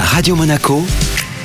Radio Monaco,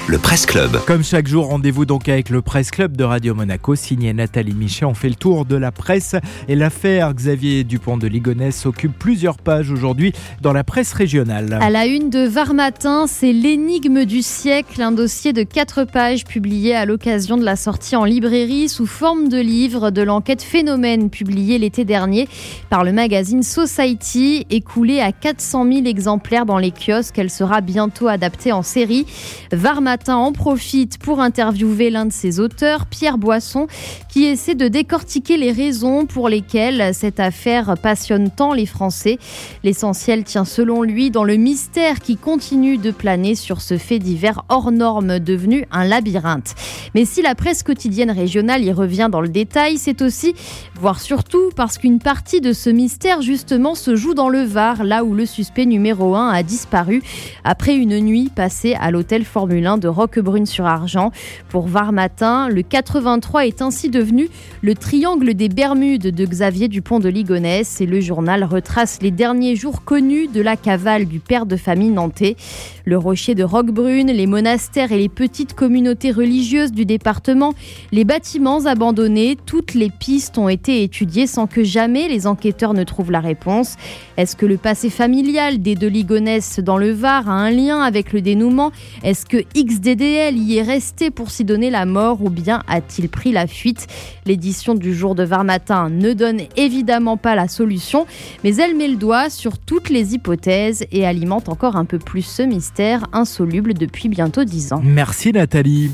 le Presse Club. Comme chaque jour, rendez-vous donc avec le Presse Club de Radio Monaco, signé Nathalie Michet. On fait le tour de la presse et l'affaire Xavier Dupont de Ligonnès occupe plusieurs pages aujourd'hui dans la presse régionale. À la une de Varmatin, c'est l'énigme du siècle, un dossier de 4 pages publié à l'occasion de la sortie en librairie sous forme de livre de l'enquête Phénomène publiée l'été dernier par le magazine Society, écoulée à 400 000 exemplaires dans les kiosques. Elle sera bientôt adaptée en série. Varmatin en profite pour interviewer l'un de ses auteurs, Pierre Boisson, qui essaie de décortiquer les raisons pour lesquelles cette affaire passionne tant les Français. L'essentiel tient selon lui dans le mystère qui continue de planer sur ce fait divers hors norme devenu un labyrinthe. Mais si la presse quotidienne régionale y revient dans le détail, c'est aussi, voire surtout, parce qu'une partie de ce mystère justement se joue dans le Var, là où le suspect numéro 1 a disparu après une nuit passée à l'hôtel Formule 1 de Roquebrune-sur-Argens. Pour Varmatin, le 83 est ainsi devenu le triangle des Bermudes de Xavier Dupont de Ligonnès et le journal retrace les derniers jours connus de la cavale du père de famille nantais. Le rocher de Roquebrune, les monastères et les petites communautés religieuses du département, les bâtiments abandonnés, toutes les pistes ont été étudiées sans que jamais les enquêteurs ne trouvent la réponse. Est-ce que le passé familial des de Ligonnès dans le Var a un lien avec le dénouement ? Est-ce que SDDL y est resté pour s'y donner la mort ou bien a-t-il pris la fuite ? L'édition du jour de Varmatin ne donne évidemment pas la solution, mais elle met le doigt sur toutes les hypothèses et alimente encore un peu plus ce mystère insoluble depuis bientôt 10 ans. Merci Nathalie.